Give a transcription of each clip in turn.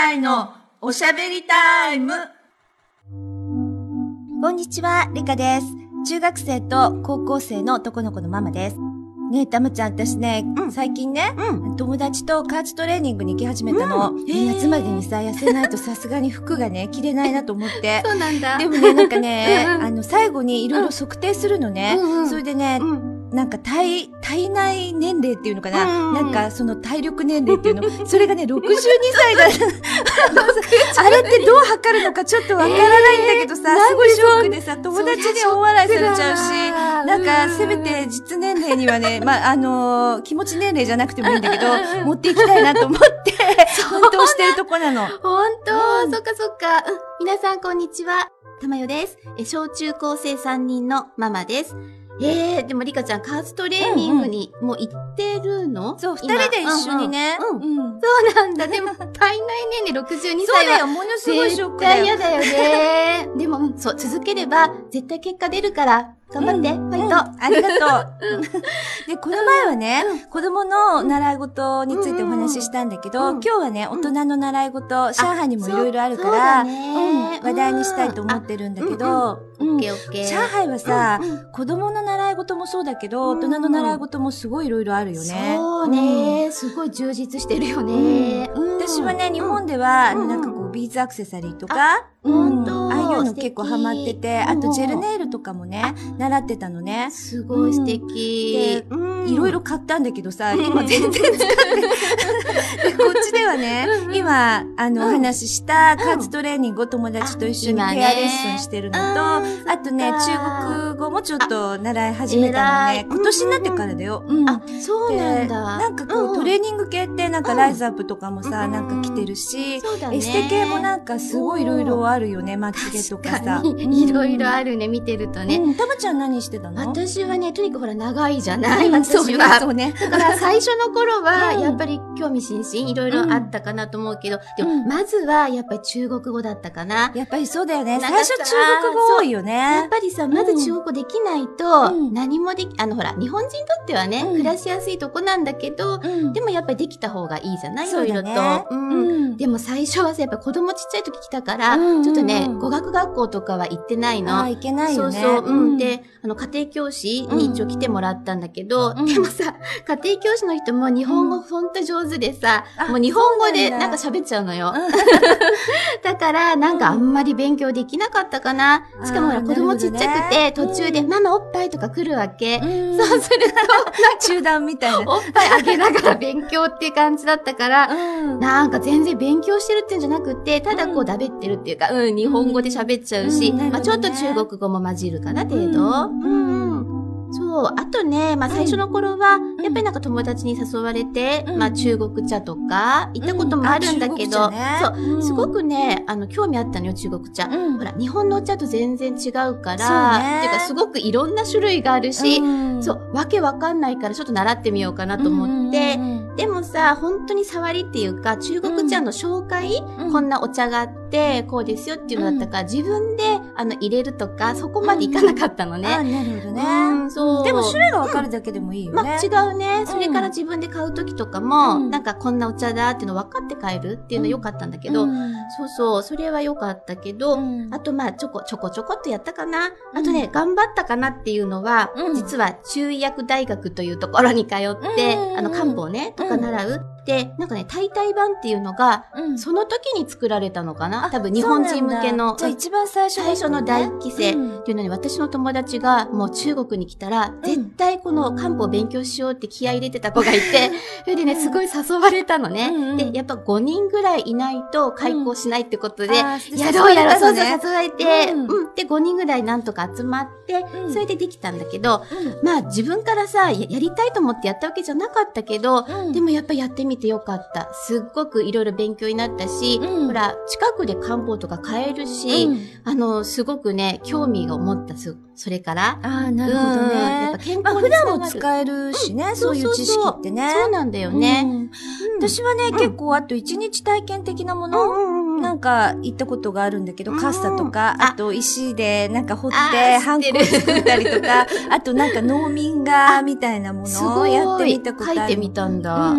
たいのおしゃべりタイム。こんにちは、リカです。中学生と高校生の男の子のママです。ねえ、たまちゃん、私ね、最近ね、友達と加圧トレーニングに行き始めたの。夏までにさ、痩せないとさすがに服がね、着れないなと思って。そうなんだ。でもね、なんかね、最後にいろいろ測定するのね。それでね、なんか体内年齢っていうのかな、なんかその体力年齢っていうの、それがね、62歳だ。あれってどう測るのかちょっとわからないんだけどさ、すごいショックでさ、友達に大笑いされちゃうし、なんかせめて実年齢にはね、気持ち年齢じゃなくてもいいんだけど、持っていきたいなと思って、奮闘してるとこなの。本当、そっかそっか。皆さんこんにちは。たまよです。小中高生3人のママです。でもリカちゃん、加圧トレーニングにもう行ってるの？そう、二人で一緒にね。そうなんだ。でも、体内年齢62歳は。そうだよ、ものすごいショックだよ。絶対嫌だよね。でも、そう、続ければ、絶対結果出るから、頑張って、ファイト。ありがとう。で、この前はね、子供の習い事についてお話ししたんだけど、今日はね、大人の習い事、上海にもいろいろあるから、話題にしたいと思ってるんだけど、上海はさ、子供の習い事もそうだけど、大人の習い事もすごいいろいろあるよね。そうね。すごい充実してるよね。私はね、日本では、なんかこう、ビーズアクセサリーとか、ああいうの結構ハマってて、あとジェルネイルとかもね、習ってたのね。すごい素敵。で、いろいろ買ったんだけどさ、今全然使ってない。こっちではね、今、お話しした加圧トレーニングを友達と一緒にペアレッスンしてるのと、あとね、中国語もちょっと習い始めたのね。今年になってからだよ。あ、そうなんだ。なんかこう、トレーニング系ってなんかライズアップとかもさ、なんか来てるし、エステ系もなんかすごいいろいろあるよね、まつげとかさ。いろいろあるね、見てるとね。たまちゃん何してたの？私はね、とにかくほら、長いじゃない。私は。そうね。だから最初の頃は、やっぱり興味津々、いろいろあったかなと思うけど、でも、まずは、やっぱり中国語だったかな。やっぱりそうだよね。最初中国語多いよね。やっぱりさ、まず中国語できないと、何もでき、ほら、日本人にとってはね、暮らしやすいとこなんだけど、でもやっぱりできた方がいいじゃない？いろいろと。でも最初はさ、やっぱ子供ちっちゃい時来たから、ちょっとね、語学学校とかは行ってないの。行けないよね。そうそう。で、家庭教師に一応来てもらったんだけど、でもさ、家庭教師の人も日本語ほんと上手でさ、もう日本語でなんか喋っちゃうのよ。だから、なんかあんまり勉強できなかったかな。しかもほら、子供ちっちゃくて、途中でママおっぱいとか来るわけ。そうすると、中断みたいな。おっぱいあげながら勉強っていう感じだったから、なんか全然勉強してるっていうんじゃなくて、ただこうだべってるっていうか、日本語で喋っちゃうし、まあちょっと中国語も混じるかな程度。そう。あとね、まあ最初の頃は、やっぱりなんか友達に誘われて、まあ中国茶とか、行ったこともあるんだけど、そう。すごくね、興味あったのよ、中国茶。ほら、日本のお茶と全然違うから、てかすごくいろんな種類があるし、そう、わけわかんないからちょっと習ってみようかなと思って、でもさ、本当に触りっていうか、中国茶の紹介、こんなお茶があって、こうですよっていうのだったから、自分で、入れるとか、そこまでいかなかったのね。あ、なるほどね。そう。でも種類がわかるだけでもいいよね。まあ、違うね。それから自分で買うときとかも、なんかこんなお茶だっていうの分かって買えるっていうの良かったんだけど、そうそう、それは良かったけど、あとまあ、ちょこっとやったかな。あとね、頑張ったかなっていうのは、実は中医薬大学というところに通って、漢方ね、とか習う。で、なんかね、大体版っていうのが、その時に作られたのかな？多分日本人向けの。じゃあ一番最初の第一期生っていうのに私の友達がもう中国に来たら、絶対この漢方を勉強しようって気合い入れてた子がいて、それでね、すごい誘われたのね。で、やっぱ5人ぐらいいないと開講しないってことで、やろう、そうそう、誘われて、で、5人ぐらいなんとか集まって、それでできたんだけど、まあ自分からさ、やりたいと思ってやったわけじゃなかったけど、でもやっぱやってみてよかった。すっごくいろいろ勉強になったし、ほら、近くで漢方とか買えるし、すごくね、興味を持った、それから。ああ、なるほどね。やっぱ健康につながる。まあ、普段も使えるしね、そういう知識ってね。そうなんだよね。私はね、結構、あと一日体験的なものなんか行ったことがあるんだけど、カッサとか、あと石でなんか掘って、ハンコ作ったりとか、あとなんか農民画みたいなものをやってみたことある。書いてみたんだ。あ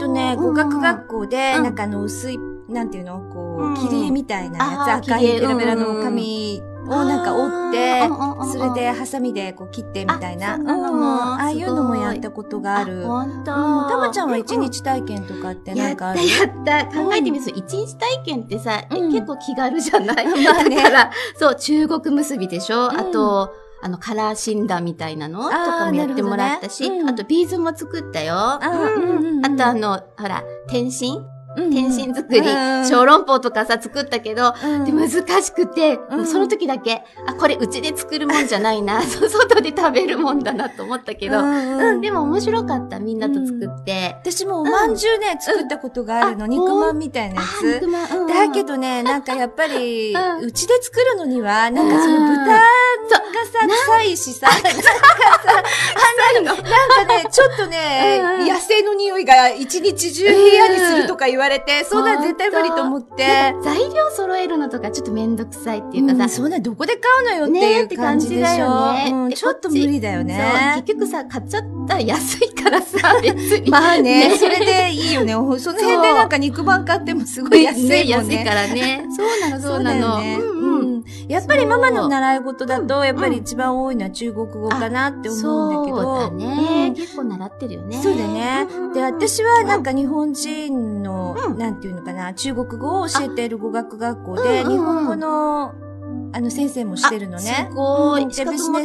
とね、語学学校で、なんか薄いなんていうのこう、切り絵みたいなやつ、赤いベラベラの紙をなんか折って、それでハサミでこう切ってみたいな。ああいうのもやったことがある。たまちゃんは一日体験とかってなんかある？やった。考えてみると、一日体験ってさ、結構気軽じゃない？まあね。そう、中国結びでしょ？あと、カラー診断みたいなのとかもやってもらったし、あとビーズも作ったよ。あとほら、点心作り、小籠包とかさ、作ったけど、で難しくて、その時だけ、あ、これうちで作るもんじゃないな、外で食べるもんだなと思ったけど、でも面白かった、みんなと作って。私もおまんじゅうね、作ったことがあるの、肉まんみたいなやつ。だけどね、なんかやっぱり、うちで作るのには、なんかその豚がさ、臭いしさ、なんかね、ちょっとね、野生の匂いが一日中部屋にするとか言われて、そんなん絶対無理と思って。材料揃えるのとかちょっとめんどくさいっていうかさ、そんなどこで買うのよっていう感じでしょ。ちょっと無理だよね。結局さ、買っちゃったら安いからさ、別に。まあね、それでいいよね。その辺でなんか肉まん買ってもすごい安いもんね。安いからね。そうなの。やっぱりママの習い事だと、やっぱり一番多いのは中国語かなって思うんだけど。そうだね。結構習ってるよね。そうだね。で、私はなんか日本人の、なんていうのかな、中国語を教えている語学学校で、日本語の、先生もしてるのね。すごい。ビジネスマ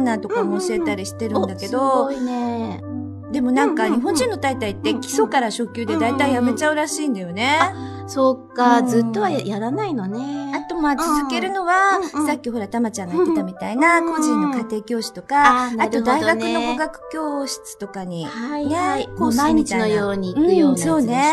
ナーとかも教えたりしてるんだけど。すごいね。でもなんか日本人の大体って基礎から初級で大体やめちゃうらしいんだよね。そうか、ずっとはやらないのね。あとまあ続けるのは、さっきほらたまちゃんが言ってたみたいな、個人の家庭教師とか、あと大学の語学教室とかに、毎日のように行くようなやつでしょ。そうね。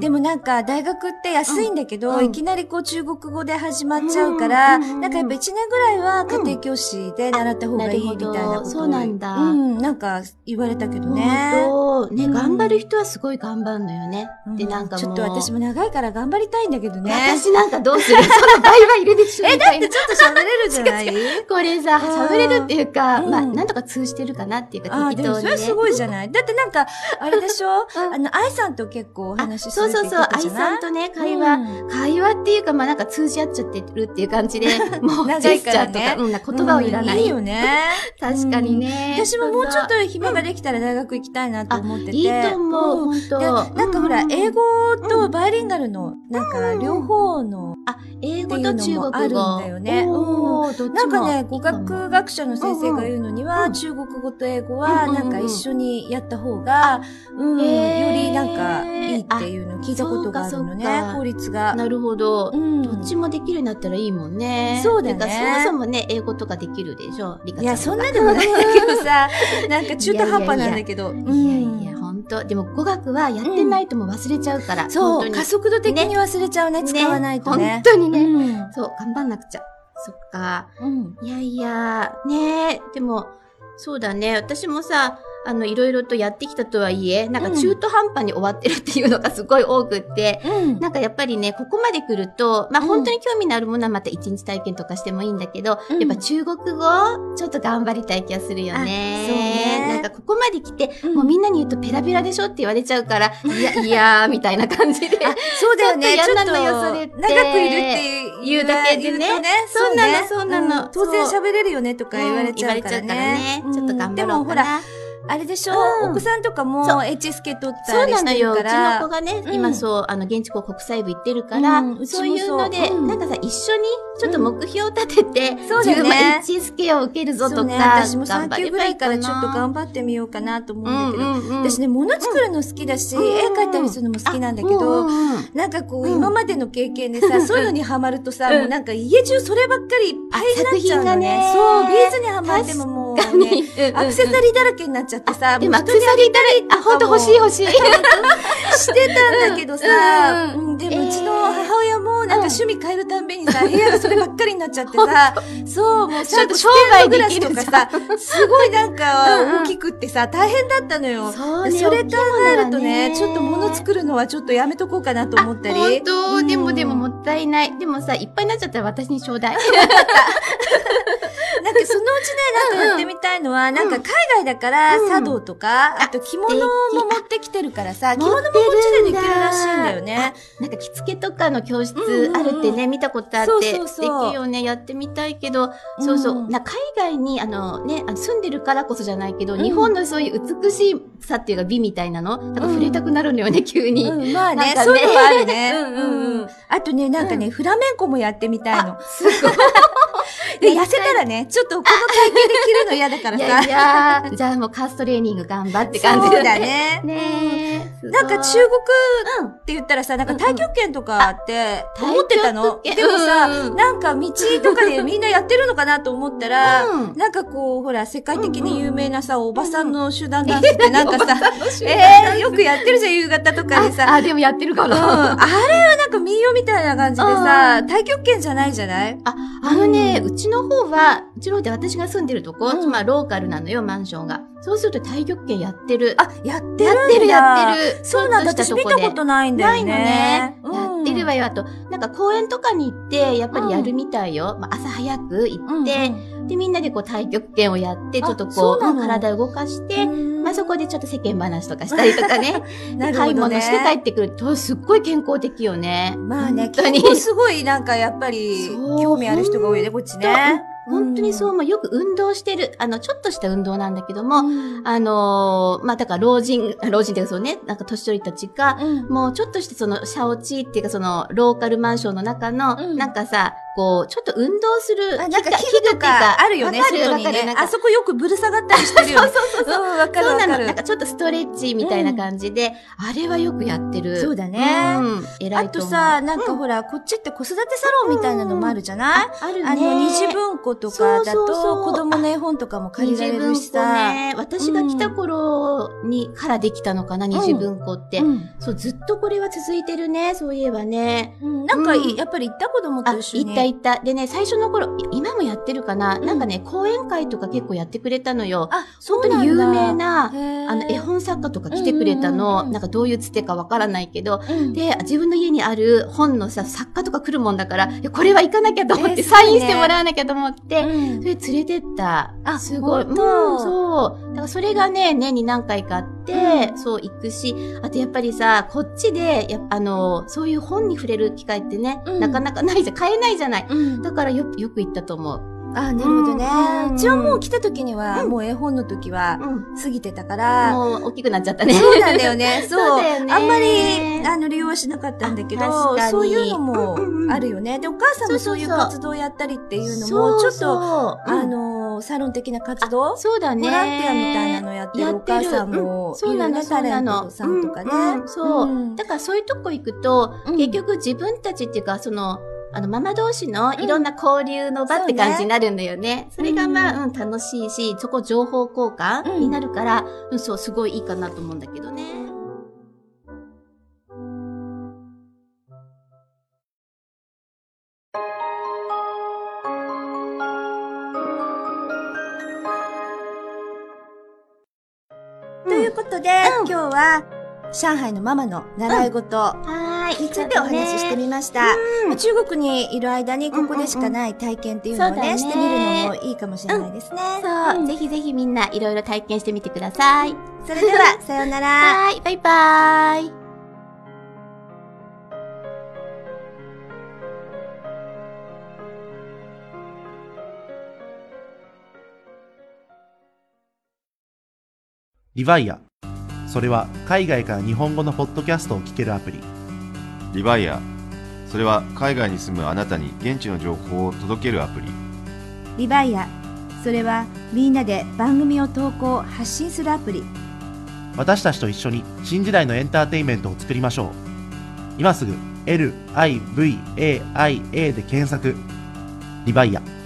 でもなんか大学って安いんだけど、いきなりこう中国語で始まっちゃうから、なんかやっぱ1年ぐらいは家庭教師で習った方がいいみたいなこと。そうなんだ。なんか言われたけどね。ね、頑張る人はすごい頑張るのよね。で、なんかもう。私も長いから頑張りたいんだけどね。私なんかどうする？その倍はいるでしょ。だってちょっと喋れるじゃない？これさ、喋れるっていうか、まあ、なんとか通じてるかなっていうか、適当にね。それすごいじゃない？だってなんか、あれでしょ？愛さんと結構お話しする。そう、愛さんとね、会話っていうか、まあなんか通じ合っちゃってるっていう感じで、もう、長いからね。言葉をいらない。いいよね。確かにね。私ももうちょっと暇ができたら大学行きたいなと思ってて。いいと思う、ほんと。なんかほら、英語と、バイリンガルの、なんか、両方の、英語と中国語あるんだよね。なんかね、語学学者の先生が言うのには、中国語と英語は、なんか一緒にやった方が、よりなんか、いいっていうのを聞いたことがあるのね、法律が。なるほど。どっちもできるようになったらいいもんね。そうだね。だからそもそもね、英語とかできるでしょ、理科ちゃん。いや、そんなでもないんだけどさ、なんか中途半端なんだけど。でも語学はやってないとも忘れちゃうから。そう、加速度的に忘れちゃうね、使わないとね。本当にね。そう、頑張んなくちゃ。そっか。ねえ、でも、そうだね、私もさ、いろいろとやってきたとはいえ、なんか中途半端に終わってるっていうのがすごい多くって、なんかやっぱりね、ここまで来ると、まあ本当に興味のあるものはまた一日体験とかしてもいいんだけど、やっぱ中国語、ちょっと頑張りたい気がするよね。そうね。なんかここまで来て、もうみんなに言うとペラペラでしょって言われちゃうから、いやー、みたいな感じで。そうだよね。ちょっと長くいるっていうだけでね。そうなの。当然喋れるよねとか言われちゃうからね。ちょっと頑張ろうかな。あれでしょ、お子さんとかも HSK 取ったりしてるから。そうなのよ。うちの子がね、今そう、現地校国際部行ってるから、そういうので、なんかさ、一緒にちょっと目標を立てて、HSK を受けるぞとか、私も3級ぐらいからちょっと頑張ってみようかなと思うんだけど、私ね、物作るの好きだし、絵描いたりするのも好きなんだけど、なんかこう、今までの経験でさ、そういうのにハマるとさ、もうなんか家中そればっかりいっぱいになっちゃうのね。そう、ビーズにハマってももう、アクセサリーだらけになっちゃう。でもアクセサリーだら、ほんと欲しい。してたんだけどさ、でもうちの母親もなんか趣味変えるたんびにさ、部屋がそればっかりになっちゃってさ、そう、もうちょっと生涯できるとかさ、すごいなんか大きくってさ、大変だったのよ。それ考えるとね、ちょっと物作るのはちょっとやめとこうかなと思ったり。ほんと、でももったいない。でもさ、いっぱいになっちゃったら私にちょうだい。なんかそのうちね、なんかやってってみたいのは、なんか海外だから、茶道とか、あと着物も持ってきてるからさ、着物もこっちでできるらしいんだよね。なんか着付けとかの教室あるってね、見たことあって、素敵よね、やってみたいけど、そうそう、海外に、ね、住んでるからこそじゃないけど、日本のそういう美しいさっていうか美みたいなの、なんか触れたくなるのよね、急に。まあね、そういうのもあるね。あとね、なんかね、フラメンコもやってみたいの。すごい。で、痩せたらね、ちょっとこの体型で着るの嫌だからさ。いや、じゃあもうカーストレーニング頑張って感じだね。ねえ。なんか中国って言ったらさ、なんか太極拳とかって思ってたの。でもさ、なんか道とかでみんなやってるのかなと思ったら、なんかこう、ほら、世界的に有名なさ、おばさんの集団ダンスってなんかさ、よくやってるじゃん、夕方とかでさ。あ、でもやってるかな。あれはなんか民謡みたいな感じでさ、太極拳じゃないじゃない？あ、ね、うちの方で私が住んでるとこ、まあローカルなのよ、マンションが。そうすると太極拳やってる。あ、やってるやってるやってる。そうなんだ、私見たことないんだよね。ないのね。やってるわよ。あと、なんか公園とかに行って、やっぱりやるみたいよ。まあ朝早く行って、で、みんなでこう太極拳をやって、ちょっとこう、体を動かして、まあそこでちょっと世間話とかしたりとかね。買い物して帰ってくると、すっごい健康的よね。まあね、健康すごいなんかやっぱり、興味ある人が多いね、こっちね。本当にそう、よく運動してる、ちょっとした運動なんだけども、まあ、だから老人っていうかそうね、なんか年寄りたちが、もうちょっとしてその、シャオチーっていうかその、ローカルマンションの中の、なんかさ、こう、ちょっと運動する、なんか器具とか、あるよね、外にね。あそこよくぶる下がったりしてるよね。そう、わかるわかる。そうなの、なんかちょっとストレッチみたいな感じで、あれはよくやってる。そうだね。偉いと思う。あとさ、なんかほら、こっちって子育てサロンみたいなのもあるじゃない？あるね。二次文庫とかだと、子供の絵本とかも借りられるしさ。私が来た頃に、からできたのかな、二次文庫って。そう、ずっとこれは続いてるね、そういえばね。なんか、やっぱり行った子供と一緒に。でね、最初の頃、今もやってるかな、なんかね、講演会とか結構やってくれたのよ。あ、本当に有名な、絵本作家とか来てくれたの、なんかどういうつてかわからないけど、で、自分の家にある本のさ、作家とか来るもんだから、これは行かなきゃと思って、サインしてもらわなきゃと思って、それ連れてった。あ、すごい。もう、そう。だからそれがね、年に何回かあって、そう行くし、あとやっぱりさ、こっちで、そういう本に触れる機会ってね、なかなかないじゃん、買えないじゃん。だからよく行ったと思う。ああ、なるほどね。うちはもう来た時には、もう絵本の時は、過ぎてたから。もう大きくなっちゃったね。そうなんだよね。そう。あんまり、利用はしなかったんだけど、そういうのもあるよね。で、お母さんもそういう活動をやったりっていうのも、ちょっと、サロン的な活動？そうだね。ボランティアみたいなのやってるお母さんも、そうなの、タレントさんとかね。そう。だからそういうとこ行くと、結局自分たちっていうか、ママ同士のいろんな交流の場って感じになるんだよね。それがまあ、楽しいし、そこ情報交換になるから、そう、すごいいいかなと思うんだけどね。ということで、今日は、上海のママの習い事についてお話ししてみました。中国にいる間にここでしかない体験っていうのをね、してみるのもいいかもしれないですね。そう。ぜひぜひみんないろいろ体験してみてください。それでは、さようなら。はい、バイバーイ。LIVAIA、それは海外から日本語のポッドキャストを聞けるアプリ。LIVAIA、それは海外に住むあなたに現地の情報を届けるアプリ。LIVAIA、それはみんなで番組を投稿発信するアプリ。私たちと一緒に新時代のエンターテインメントを作りましょう。今すぐ LIVAIA で検索。LIVAIA。